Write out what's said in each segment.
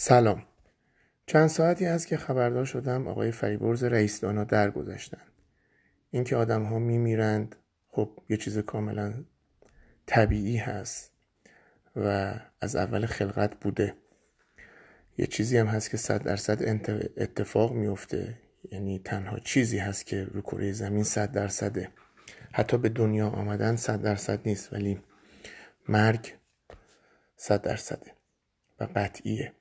سلام. چند ساعتی است که خبردار شدم آقای فریبرز رئیسدانا درگذشتند. اینکه آدم‌ها می‌میرند خب یه چیز کاملا طبیعی هست و از اول خلقت بوده. یه چیزی هم هست که 100% اتفاق میفته، یعنی تنها چیزی هست که روی کره زمین 100%. حتی به دنیا آمدن 100% نیست، ولی مرگ 100%. و قطعیه.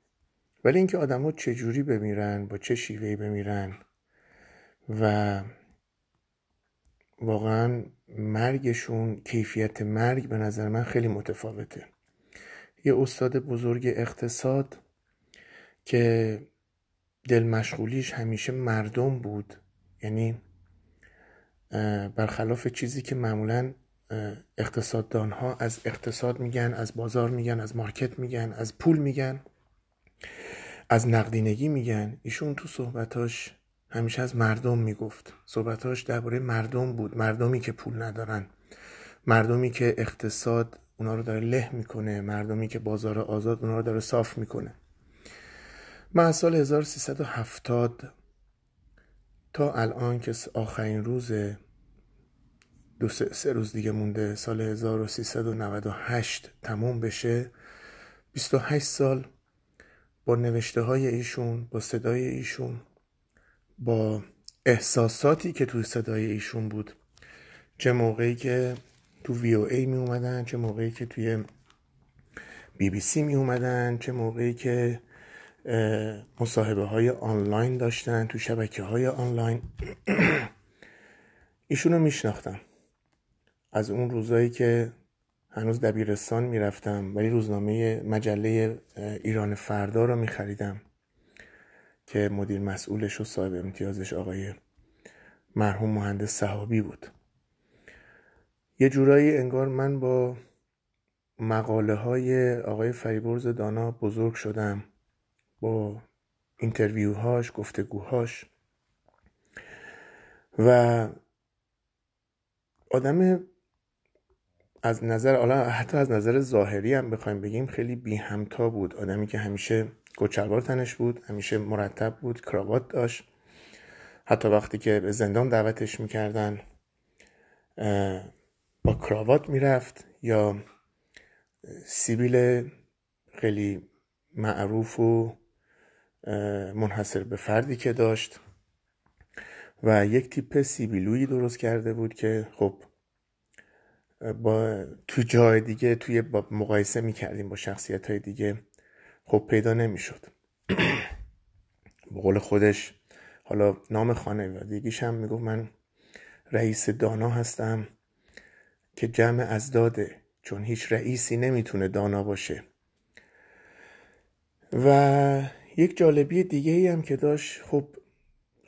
ولی اینکه آدم‌ها چه جوری بمیرن، با چه شیوهی بمیرن و واقعا مرگشون، کیفیت مرگ به نظر من خیلی متفاوته. یه استاد بزرگ اقتصاد که دل مشغولیش همیشه مردم بود، یعنی برخلاف چیزی که معمولاً اقتصاددان ها از اقتصاد میگن، از بازار میگن، از مارکت میگن، از پول میگن، از نقدینگی میگن، ایشون تو صحبتاش همیشه از مردم میگفت. صحبتاش درباره مردم بود، مردمی که پول ندارن، مردمی که اقتصاد اونا رو داره له میکنه، مردمی که بازار آزاد اونا رو داره صاف میکنه. من از سال 1370 تا الان که آخرین روز، دو سه روز دیگه مونده سال 1398 تموم بشه، 28 سال با نوشته های ایشون، با صدای ایشون، با احساساتی که توی صدای ایشون بود، چه موقعی که تو VOA می اومدن، چه موقعی که توی BBC می اومدن، چه موقعی که مصاحبه های آنلاین داشتن تو شبکه های آنلاین، ایشونو می شناختم. از اون روزایی که هنوز دبیرستان میرفتم ولی روزنامه مجله ایران فردا رو میخریدم که مدیر مسئولش و صاحب امتیازش آقای مرحوم مهندس صحابی بود. یه جورایی انگار من با مقاله های آقای فریبرز دانا بزرگ شدم، با اینترویوهاش، گفتگوهاش. و آدم از نظر، حتی از نظر ظاهری هم بخوایم بگیم، خیلی بی همتا بود. آدمی که همیشه گچلوار تنش بود، همیشه مرتب بود، کراوات داشت. حتی وقتی که به زندان دعوتش میکردن با کراوات میرفت، یا سیبیل خیلی معروف و منحصر به فردی که داشت و یک تیپ سیبیلویی درست کرده بود که خب با تو جای دیگه توی با مقایسه میکردیم با شخصیت‌های دیگه، خب پیدا نمیشد. به قول خودش، حالا نام خانوادگیش هم میگفت من رئیس دانا هستم که جمع از داده، چون هیچ رئیسی نمیتونه دانا باشه. و یک جالبی دیگه ای هم که داشت، خب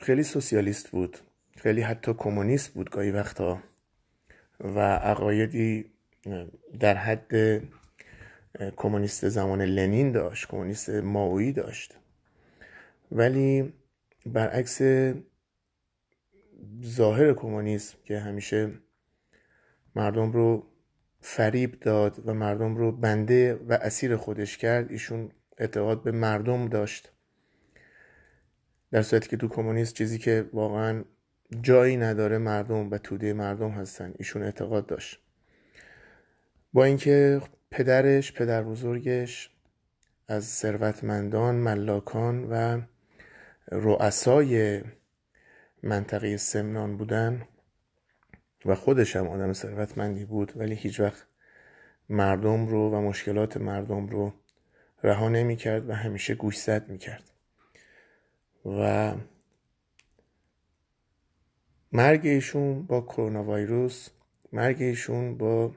خیلی سوسیالیست بود، خیلی حتی کمونیست بود گاهی وقتا و عقایدی در حد کمونیست زمان لنین داشت، کمونیست مائویی داشت. ولی برعکس ظاهر کمونیسم که همیشه مردم رو فریب داد و مردم رو بنده و اسیر خودش کرد، ایشون اعتقاد به مردم داشت، در صورتی که تو کمونیسم چیزی که واقعاً جایی نداره مردم و توده مردم هستن، ایشون اعتقاد داشت. با اینکه پدرش، پدر بزرگش از ثروتمندان، ملاکان و رؤسای منطقه سمنان بودن و خودش هم آدم ثروتمندی بود، ولی هیچ وقت مردم رو و مشکلات مردم رو رها نمی کرد و همیشه گوشزد می کرد. و مرگ ایشون با کرونا ویروس، مرگ ایشون با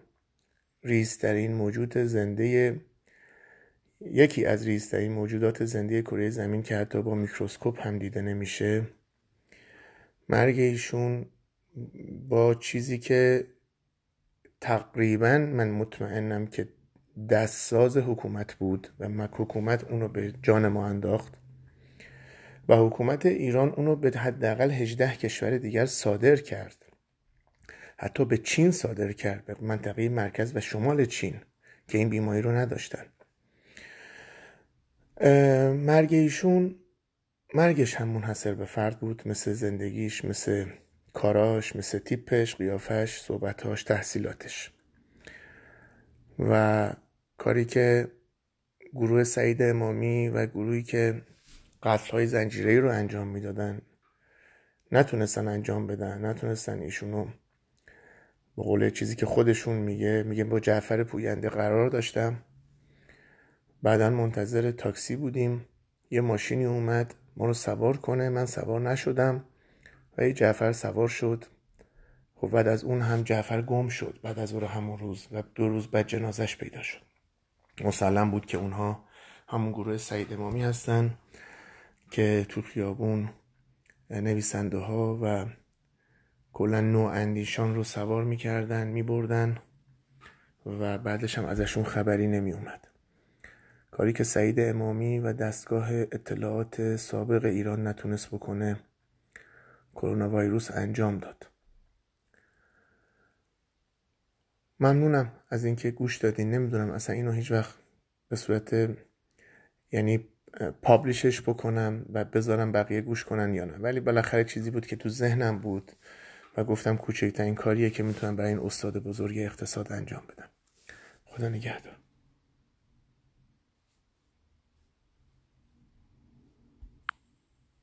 ریزترین موجود زنده، یکی از ریزترین موجودات زنده کره زمین که حتی با میکروسکوپ هم دیده نمیشه، مرگ ایشون با چیزی که تقریبا من مطمئنم که دستساز حکومت بود و حکومت اونو به جان ما انداخت و حکومت ایران اونو به حداقل 18 کشور دیگر صادر کرد، حتی به چین صادر کرد، به منطقه مرکز و شمال چین که این بیماری رو نداشتن. مرگ ایشون مرگش هم منحصر به فرد بود، مثل زندگیش، مثل کاراش، مثل تیپش، قیافش، صحبتاش، تحصیلاتش. و کاری که گروه سعید امامی و گروهی که قتل‌های زنجیره‌ای رو انجام میدادن نتونستن انجام بدن، نتونستن ایشونو به قول چیزی که خودشون میگه با جعفر پوینده قرار داشتم، بعداً منتظر تاکسی بودیم، یه ماشینی اومد ما رو سوار کنه، من سوار نشدم و یه جعفر سوار شد. خب بعد از اون هم جعفر گم شد، بعد از اون همون روز و 2 روز بعد جنازش پیدا شد. مسلم بود که اونها همون گروه سعید امامی هستن که تو خیابون نویسنده ها و کلن نواندیشان رو سوار میکردن، میبردن و بعدش هم ازشون خبری نمیومد. کاری که سعید امامی و دستگاه اطلاعات سابق ایران نتونست بکنه، کرونا ویروس انجام داد. ممنونم از اینکه گوش دادین. نمیدونم اصلا اینو هیچ وقت به صورت یعنی پابلیشش بکنم و بذارم بقیه گوش کنن یا نه، ولی بالاخره چیزی بود که تو ذهنم بود و گفتم کوچکترین کاریه که میتونم برای این استاد بزرگ اقتصاد انجام بدم. خدا نگهدار.